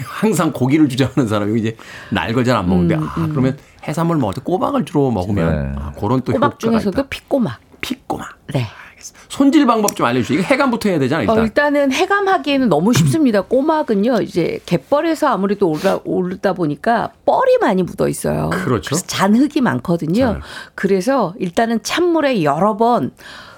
항상 고기를 주장하는 사람이 이제 날걸 잘 안 먹는데 음, 아 그러면 음. 해산물 먹을 때 꼬막을 주로 먹으면 네. 아, 그런 또 꼬막 효과가 중에서도 있다. 피꼬막. 피꼬막. 네. 알겠습니다. 손질 방법 좀 알려주세요. 이거 해감부터 해야 되잖아요. 일단. 어, 일단은 해감하기에는 너무 쉽습니다. 꼬막은요. 이제 갯벌에서 아무래도 오르다, 오르다 보니까 뻘이 많이 묻어 있어요. 그렇죠. 그래서 잔흙이 많거든요. 잔. 그래서 일단은 찬물에 여러 번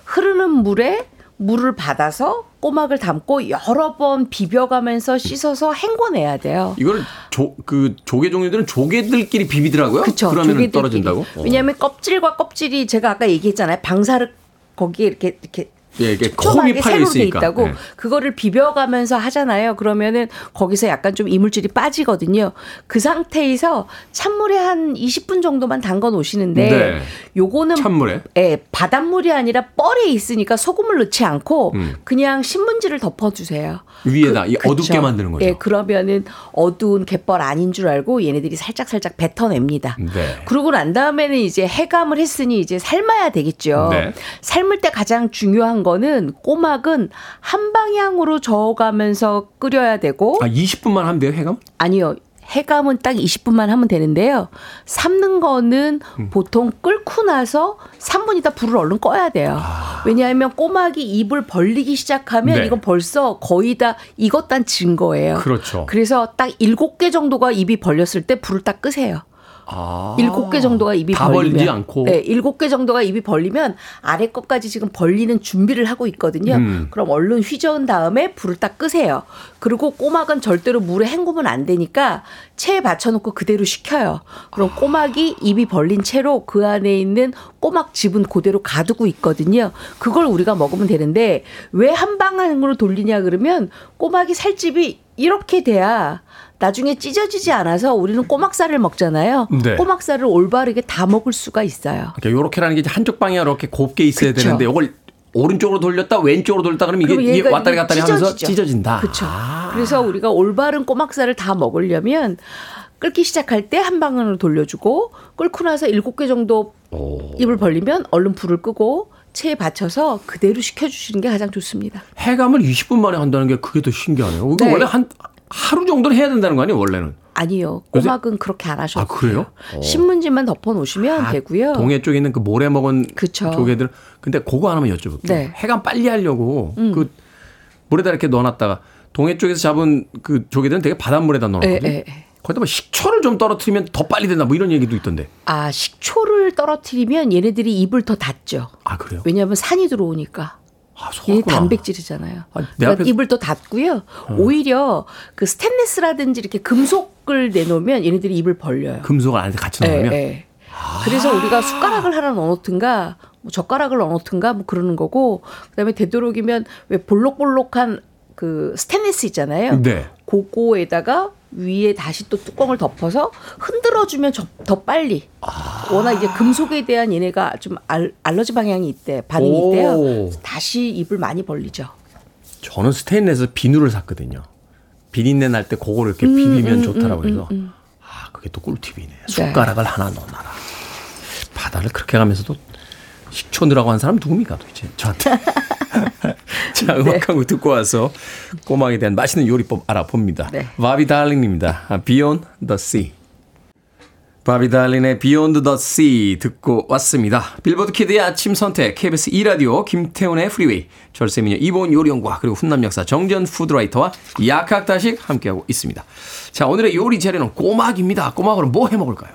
흐르는 물에 물을 받아서 꼬막을 담고 여러 번 비벼가면서 씻어서 헹궈내야 돼요. 이거를 조, 그 조개 종류들은 조개들끼리 비비더라고요. 그쵸, 그러면 조개들끼리. 떨어진다고? 왜냐하면 껍질과 껍질이 제가 아까 얘기했잖아요. 방사를 거기에 이렇게 이렇게. 예, 이게 홈이 파여 있으니까. 있다고. 네. 그거를 비벼가면서 하잖아요. 그러면은 거기서 약간 좀 이물질이 빠지거든요. 그 상태에서 찬물에 한 이십 분 정도만 담가 놓으시는데 네. 요거는 찬물에? 예, 바닷물이 아니라 뻘에 있으니까 소금을 넣지 않고 음. 그냥 신문지를 덮어 주세요. 위에다 그, 어둡게 만드는 거죠. 예, 그러면은 어두운 갯벌 아닌 줄 알고 얘네들이 살짝 살짝 뱉어냅니다. 네. 그러고 난 다음에는 이제 해감을 했으니 이제 삶아야 되겠죠. 네. 삶을 때 가장 중요한 거는 꼬막은 한 방향으로 저어가면서 끓여야 되고. 아, 이십 분만 하면 돼요, 해감? 아니요. 해감은 딱 이십 분만 하면 되는데요. 삶는 거는 음. 보통 끓고 나서 삼 분 있다 불을 얼른 꺼야 돼요. 아. 왜냐하면 꼬막이 입을 벌리기 시작하면 네. 이건 벌써 거의 다 익었다는 증거예요. 그렇죠. 그래서 딱 일곱 개 정도가 입이 벌렸을 때 불을 딱 끄세요. 아, 일곱 개 정도가 입이 다 벌리면. 벌리지 않고. 네, 일곱 개 정도가 입이 벌리면 아래 것까지 지금 벌리는 준비를 하고 있거든요. 음. 그럼 얼른 휘저은 다음에 불을 딱 끄세요. 그리고 꼬막은 절대로 물에 헹구면 안 되니까 체에 받쳐놓고 그대로 식혀요. 그럼 꼬막이 입이 벌린 채로 그 안에 있는 꼬막즙은 그대로 가두고 있거든요. 그걸 우리가 먹으면 되는데 왜 한 방향으로 돌리냐 그러면 꼬막이 살집이 이렇게 돼야 나중에 찢어지지 않아서 우리는 꼬막살을 먹잖아요. 네. 꼬막살을 올바르게 다 먹을 수가 있어요. 요렇게라는 게 한쪽 방향 이렇게 곱게 있어야 그쵸. 되는데 이걸 오른쪽으로 돌렸다 왼쪽으로 돌렸다 그러면 이게, 이게 왔다리 갔다리 찢어지죠. 하면서 찢어진다. 그렇죠. 아. 그래서 우리가 올바른 꼬막살을 다 먹으려면 끓기 시작할 때 한 방향으로 돌려주고 끓고 나서 일곱 개 정도 오. 입을 벌리면 얼른 불을 끄고 체에 받쳐서 그대로 식혀주시는 게 가장 좋습니다. 해감을 이십 분 만에 한다는 게 그게 더 신기하네요. 네. 원래 한... 하루 정도는 해야 된다는 거 아니에요, 원래는? 아니요. 꼬막은 그렇게 안 하셔도 돼요. 아, 그래요? 어. 신문지만 덮어놓으시면 아, 되고요. 동해 쪽에 있는 그 모래 먹은 그쵸. 조개들. 근데 그거 하나만 여쭤볼게요. 네. 해감 빨리 하려고 음. 그 물에다 이렇게 넣어놨다가 동해 쪽에서 잡은 그 조개들은 되게 바닷물에다 넣어놨거든요. 에, 에, 에. 거기다 뭐 식초를 좀 떨어뜨리면 더 빨리 된다 뭐 이런 얘기도 있던데. 아, 식초를 떨어뜨리면 얘네들이 입을 더 닫죠. 아, 그래요? 왜냐하면 산이 들어오니까. 아, 얘 단백질이잖아요. 아, 그러니까 입을 또 닫고요. 어. 오히려 그 스테인리스라든지 이렇게 금속을 내놓으면 얘네들이 입을 벌려요. 금속을 안에 같이 넣으면. 네, 네. 아. 그래서 우리가 숟가락을 하나 넣어놓든가, 뭐 젓가락을 넣어놓든가 뭐 그러는 거고, 그다음에 되도록이면 왜 볼록볼록한 그 스테인리스 있잖아요. 네. 그거에다가 위에 다시 또 뚜껑을 덮어서 흔들어주면 저, 더 빨리. 아. 워낙 이제 금속에 대한 얘네가 좀 알, 알러지 방향이 있대, 반응이 오. 있대요. 다시 입을 많이 벌리죠. 저는 스테인레스 비누를 샀거든요. 비린내 날 때 그거를 이렇게 음, 비비면 음, 좋다라고 음, 해서. 음, 음. 아, 그게 또 꿀팁이네. 숟가락을 네. 하나 넣어놔라. 바다를 그렇게 가면서도 식초 넣으라고 한 사람 누굽니까 도대체 저한테. 자, 음악하고 네. 듣고 와서 꼬막에 대한 맛있는 요리법 알아봅니다. 네. 바비 달린입니다. Beyond the Sea. 바비 달린의 Beyond the Sea 듣고 왔습니다. 빌보드 키드의 아침 선택 케이비에스 이 라디오 김태훈의 프리웨이 절세미녀 이보은 요리연구와 그리고 훈남 역사 정재훈 푸드라이터와 약학다식 함께하고 있습니다. 자, 오늘의 요리 재료는 꼬막입니다. 꼬막으로 뭐 해먹을까요?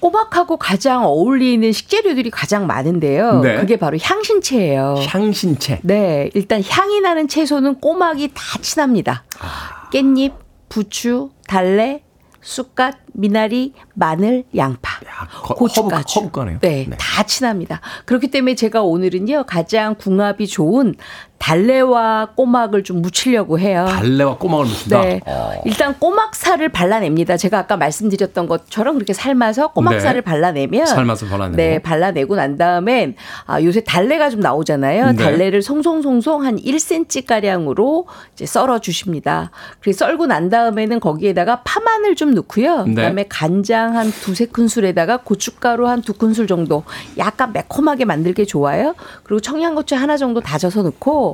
꼬막하고 가장 어울리는 식재료들이 가장 많은데요. 네. 그게 바로 향신채예요. 향신채. 네. 일단 향이 나는 채소는 꼬막이 다 친합니다. 아. 깻잎, 부추, 달래, 쑥갓, 미나리, 마늘, 양파, 야, 거, 고춧가루. 허브, 네, 네. 다 친합니다. 그렇기 때문에 제가 오늘은요. 가장 궁합이 좋은 달래와 꼬막을 좀 묻히려고 해요. 달래와 꼬막을 묻힌다? 네. 어. 일단 꼬막살을 발라냅니다. 제가 아까 말씀드렸던 것처럼 그렇게 삶아서 꼬막살을 네. 발라내면 삶아서 발라내고 네, 발라내고 난 다음엔 아, 요새 달래가 좀 나오잖아요. 네. 달래를 송송송송 한 일 센티미터가량으로 이제 썰어주십니다. 그래서 썰고 난 다음에는 거기에다가 파마늘 좀 넣고요. 네. 그다음에 간장 한 두세 큰술에다가 고춧가루 한 두 큰술 정도 약간 매콤하게 만들게 좋아요. 그리고 청양고추 하나 정도 다져서 넣고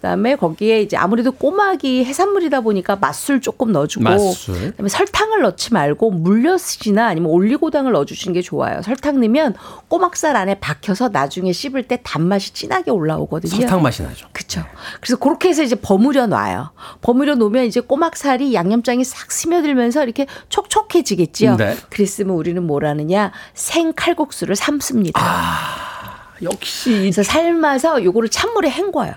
그다음에 거기에 이제 아무래도 꼬막이 해산물이다 보니까 맛술 조금 넣어주고 맛술. 그다음에 설탕을 넣지 말고 물엿이나 아니면 올리고당을 넣어주시는 게 좋아요. 설탕 넣으면 꼬막살 안에 박혀서 나중에 씹을 때 단맛이 진하게 올라오거든요. 설탕 맛이 나죠. 그렇죠. 그래서 그렇게 해서 이제 버무려 놔요. 버무려 놓으면 이제 꼬막살이 양념장이 싹 스며들면서 이렇게 촉촉해지겠지요. 네. 그랬으면 우리는 뭘 하느냐 생칼국수를 삶습니다. 아, 역시. 그래서 삶아서 요거를 찬물에 헹궈요.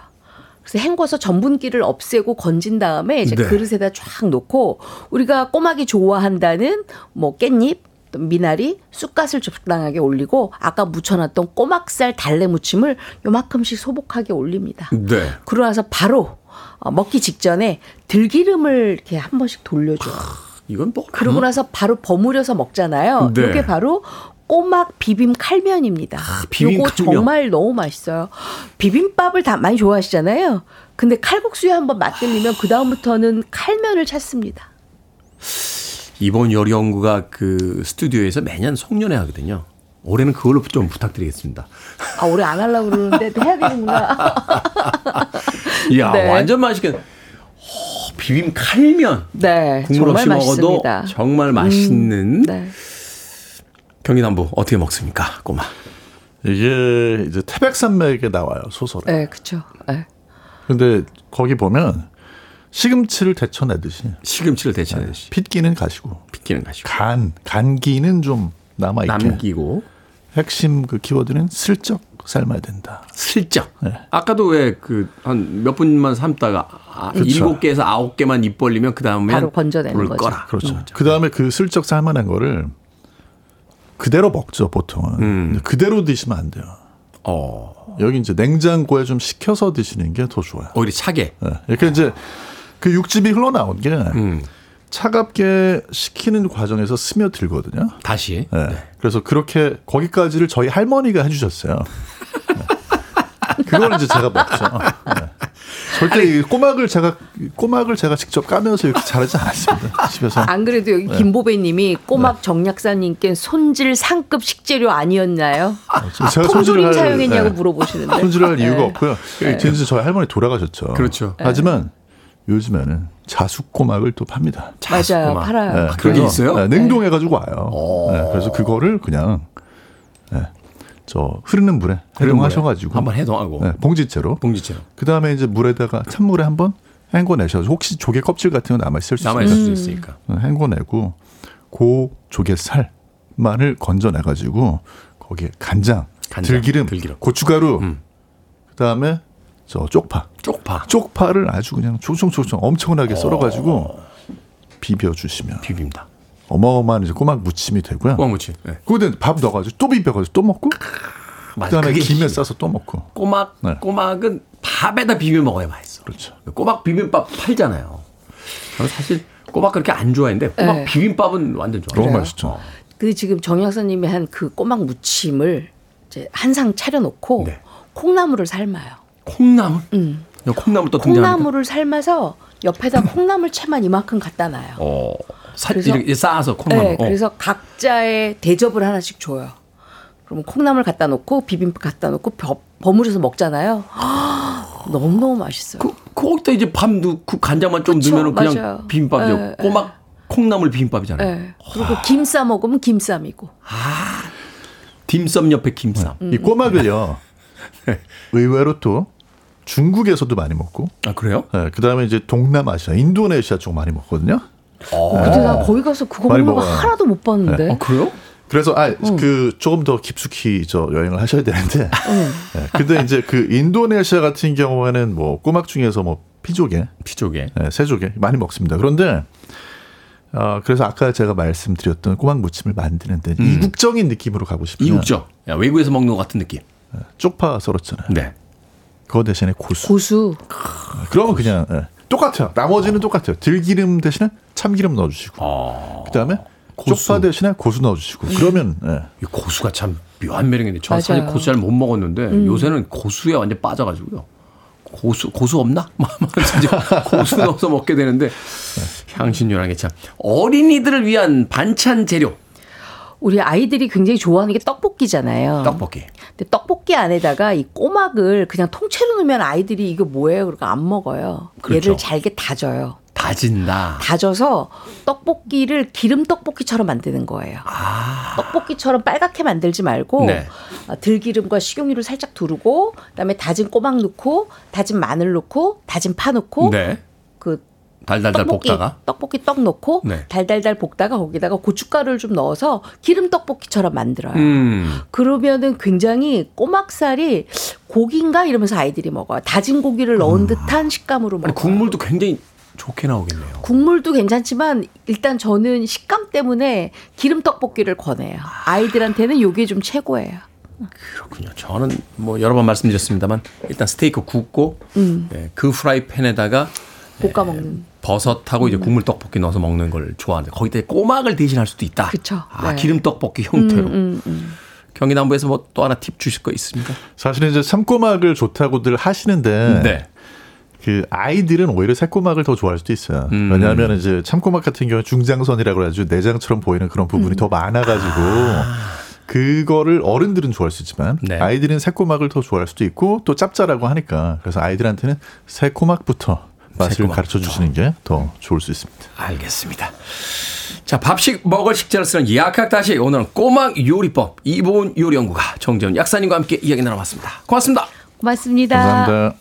그래서 헹궈서 전분기를 없애고 건진 다음에 이제 네. 그릇에다 쫙 놓고 우리가 꼬막이 좋아한다는 뭐 깻잎, 미나리, 쑥갓을 적당하게 올리고 아까 묻혀놨던 꼬막살 달래 무침을 요만큼씩 소복하게 올립니다. 네. 그러고 나서 바로 먹기 직전에 들기름을 이렇게 한 번씩 돌려줘요. 아, 이건 뭐? 그러고 나서 바로 버무려서 먹잖아요. 네. 이게 바로 꼬막 비빔 칼면입니다. 아, 비빔 요거 칼면. 정말 너무 맛있어요. 비빔밥을 다 많이 좋아하시잖아요. 근데 칼국수에 한번 맛들리면 그 다음부터는 칼면을 찾습니다. 이번 요리연구가 그 스튜디오에서 매년 송년회 하거든요. 올해는 그걸로 좀 부탁드리겠습니다. 아, 올해 안 하려고 그러는데 또 해야 되는구나. 이야, 네. 완전 맛있겠네. 오, 비빔 칼면. 네, 국물 정말 없이 맛있습니다. 먹어도 정말 맛있는. 음, 네. 경기남부 어떻게 먹습니까? 꼬마. 이게 이제 태백산맥에 나와요. 소설에. 네. 그렇죠. 네. 근데 거기 보면 시금치를 데쳐내듯이. 시금치를 데쳐내듯이. 네. 핏기는 가시고. 핏기는 가시고. 간. 간기는 좀 남아있게. 남기고. 핵심 그 키워드는 슬쩍 삶아야 된다. 슬쩍. 네. 아까도 왜 그 한 몇 분만 삶다가 아, 그렇죠. 일곱 개에서 아홉 개만 입 벌리면 그다음에 바로 건져내는 거죠. 거라. 그렇죠. 음. 그다음에 그 슬쩍 삶아낸 거를 그대로 먹죠, 보통은. 음. 그대로 드시면 안 돼요. 어. 여기 이제 냉장고에 좀 식혀서 드시는 게 더 좋아요. 오히려 차게. 네. 이렇게 어. 이제 그 육즙이 흘러나온 게 음. 차갑게 식히는 과정에서 스며들거든요. 다시. 네. 네. 그래서 그렇게 거기까지를 저희 할머니가 해주셨어요. 네. 그걸 이제 제가 먹죠. 네. 절대 아니, 꼬막을 제가 꼬막을 제가 직접 까면서 이렇게 자르지 않았습니다. 집에서. 안 그래도 여기 네. 김보배님이 꼬막 네. 정약사님께 손질 상급 식재료 아니었나요? 아, 제가 통조림 사용했냐고 네. 물어보시는데 손질할 네. 이유가 없고요. 네. 진짜 저희 할머니 돌아가셨죠. 그렇죠. 네. 하지만 요즘에는 자숙 꼬막을 또 팝니다. 자숙 맞아요, 꼬막. 팔아요. 네. 아, 그런 게 있어요? 네. 냉동해가지고 와요. 네. 그래서 그거를 그냥. 네. 저 흐르는 물에 해동하셔가지고 한번 해동하고 네, 봉지째로 봉지째로 그 다음에 이제 물에다가 찬물에 한번 헹궈내셔서 혹시 조개 껍질 같은 거 남아 있을 수 남아 있을 수 있으니까 음. 헹궈내고 고 조개 살만을 건져내가지고 거기에 간장, 간장 들기름, 들기름, 고춧가루 음. 그 다음에 저 쪽파 쪽파 쪽파를 아주 그냥 총총총총 엄청나게 썰어가지고 비벼주시면 비빕니다. 어마어마한 이제 꼬막 무침이 되고요. 꼬막 무침. 네. 그거는 밥 넣어가지고 또 비벼가지고 또 먹고. 맞아, 그다음에 김에 싸서 또 먹고. 꼬막 네. 꼬막은 밥에다 비벼 먹어야 맛있어. 그렇죠. 꼬막 비빔밥 팔잖아요. 저는 사실 꼬막 그렇게 안 좋아했는데 꼬막 네. 비빔밥은 완전 좋아해요. 너무 맛있죠. 어. 근데 지금 정 약사님이 한 그 꼬막 무침을 이제 한 상 차려놓고 네. 콩나물을 삶아요. 콩나물? 음. 콩나물 또 등장합니다. 콩나물을 삶아서 옆에다 콩나물 채만 이만큼 갖다 놔요. 어. 사, 그래서, 이렇게 쌓아서 콩나물. 네, 어. 그래서 각자의 대접을 하나씩 줘요. 그러면 콩나물 갖다 놓고 비빔밥 갖다 놓고 버, 버무려서 먹잖아요. 너무 너무 맛있어요. 그, 거기다 이제 밥 넣고 간장만 좀 그쵸, 넣으면 그냥 맞아요. 비빔밥이죠. 네, 꼬막 네. 콩나물 비빔밥이잖아요. 네. 그리고 김 싸 먹으면 김쌈이고. 아, 딤섬 옆에 김쌈. 음, 이 꼬막을요. 네. 의외로 또. 중국에서도 많이 먹고. 아 그래요? 네, 그다음에 이제 동남아시아, 인도네시아 쪽 많이 먹거든요. 아. 근데 나 거기 가서 그거 먹는 거 하나도 못 봤는데. 네. 아 그래요? 그래서 아 그 응. 조금 더 깊숙이 저 여행을 하셔야 되는데. 응. 네, 근데 이제 그 인도네시아 같은 경우에는 뭐 꼬막 중에서 뭐 피조개, 피조개, 네, 새조개 많이 먹습니다. 그런데 어, 그래서 아까 제가 말씀드렸던 꼬막 무침을 만드는데 음. 이국적인 느낌으로 가고 싶어요. 이국적. 야, 외국에서 먹는 것 같은 느낌. 네, 쪽파 썰었잖아요. 네. 그거 대신에 고수. 고수. 그러면 고수. 그냥 네. 똑같아요. 나머지는 어. 똑같아요. 들기름 대신에 참기름 넣어주시고, 어. 그다음에 고수. 쪽파 대신에 고수 넣어주시고. 그러면 네. 이 고수가 참 묘한 매력인데 저는 사실 고수 잘 못 먹었는데 음. 요새는 고수에 완전 빠져가지고요. 고수 고수 없나? 고수 넣어서 먹게 되는데 향신료라는 게 참 어린이들을 위한 반찬 재료. 우리 아이들이 굉장히 좋아하는 게 떡볶이잖아요. 떡볶이. 근데 떡볶이 안에다가 이 꼬막을 그냥 통째로 넣으면 아이들이 이거 뭐예요? 그러니까 안 먹어요. 그렇죠. 얘를 잘게 다져요. 다진다. 다져서 떡볶이를 기름 떡볶이처럼 만드는 거예요. 아. 떡볶이처럼 빨갛게 만들지 말고 네. 들기름과 식용유를 살짝 두르고 그다음에 다진 꼬막 넣고 다진 마늘 넣고 다진 파 넣고 네. 그 달달달 떡볶이, 볶다가 떡볶이 떡 넣고 네. 달달달 볶다가 거기다가 고춧가루를 좀 넣어서 기름 떡볶이처럼 만들어요. 음. 그러면은 굉장히 꼬막살이 고기인가 이러면서 아이들이 먹어요. 다진 고기를 넣은 음. 듯한 식감으로 먹어요. 국물도 굉장히 좋게 나오겠네요. 국물도 괜찮지만 일단 저는 식감 때문에 기름 떡볶이를 권해요. 아이들한테는 이게 좀 최고예요. 그렇군요. 저는 뭐 여러 번 말씀드렸습니다만 일단 스테이크 굽고 음. 예, 그 프라이팬에다가 볶아 먹는. 예, 버섯하고 이제 국물 떡볶이 넣어서 먹는 걸 좋아하는데 거기다 꼬막을 대신할 수도 있다. 그렇죠. 아, 네. 기름 떡볶이 형태로. 음, 음, 음. 경기남부에서 뭐 또 하나 팁 주실 거 있습니까? 사실은 이제 참꼬막을 좋다고들 하시는데. 네. 그 아이들은 오히려 새꼬막을 더 좋아할 수도 있어요. 음. 왜냐하면 이제 참꼬막 같은 경우는 중장선이라고 해가지고 내장처럼 보이는 그런 부분이 음. 더 많아가지고 아. 그거를 어른들은 좋아할 수 있지만 네. 아이들은 새꼬막을 더 좋아할 수도 있고 또 짭짤하고 하니까 그래서 아이들한테는 새꼬막부터 맛을 새꼬막. 가르쳐 주시는 게 더 좋을 수 있습니다. 알겠습니다. 자, 밥식 먹을 식재를 쓰는 약학다식 오늘은 꼬막 요리법 이보은 요리연구가 정재훈 약사님과 함께 이야기 나눠봤습니다. 고맙습니다. 고맙습니다. 감사합니다.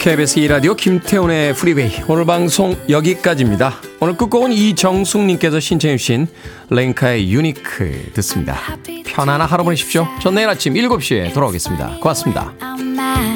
케이비에스 이 라디오 김태훈의 프리웨이 오늘 방송 여기까지입니다. 오늘 끝곡은 이정숙님께서 신청해 주신 랭카의 유니크 듣습니다. 편안한 하루 보내십시오. 전 내일 아침 일곱 시에 돌아오겠습니다. 고맙습니다.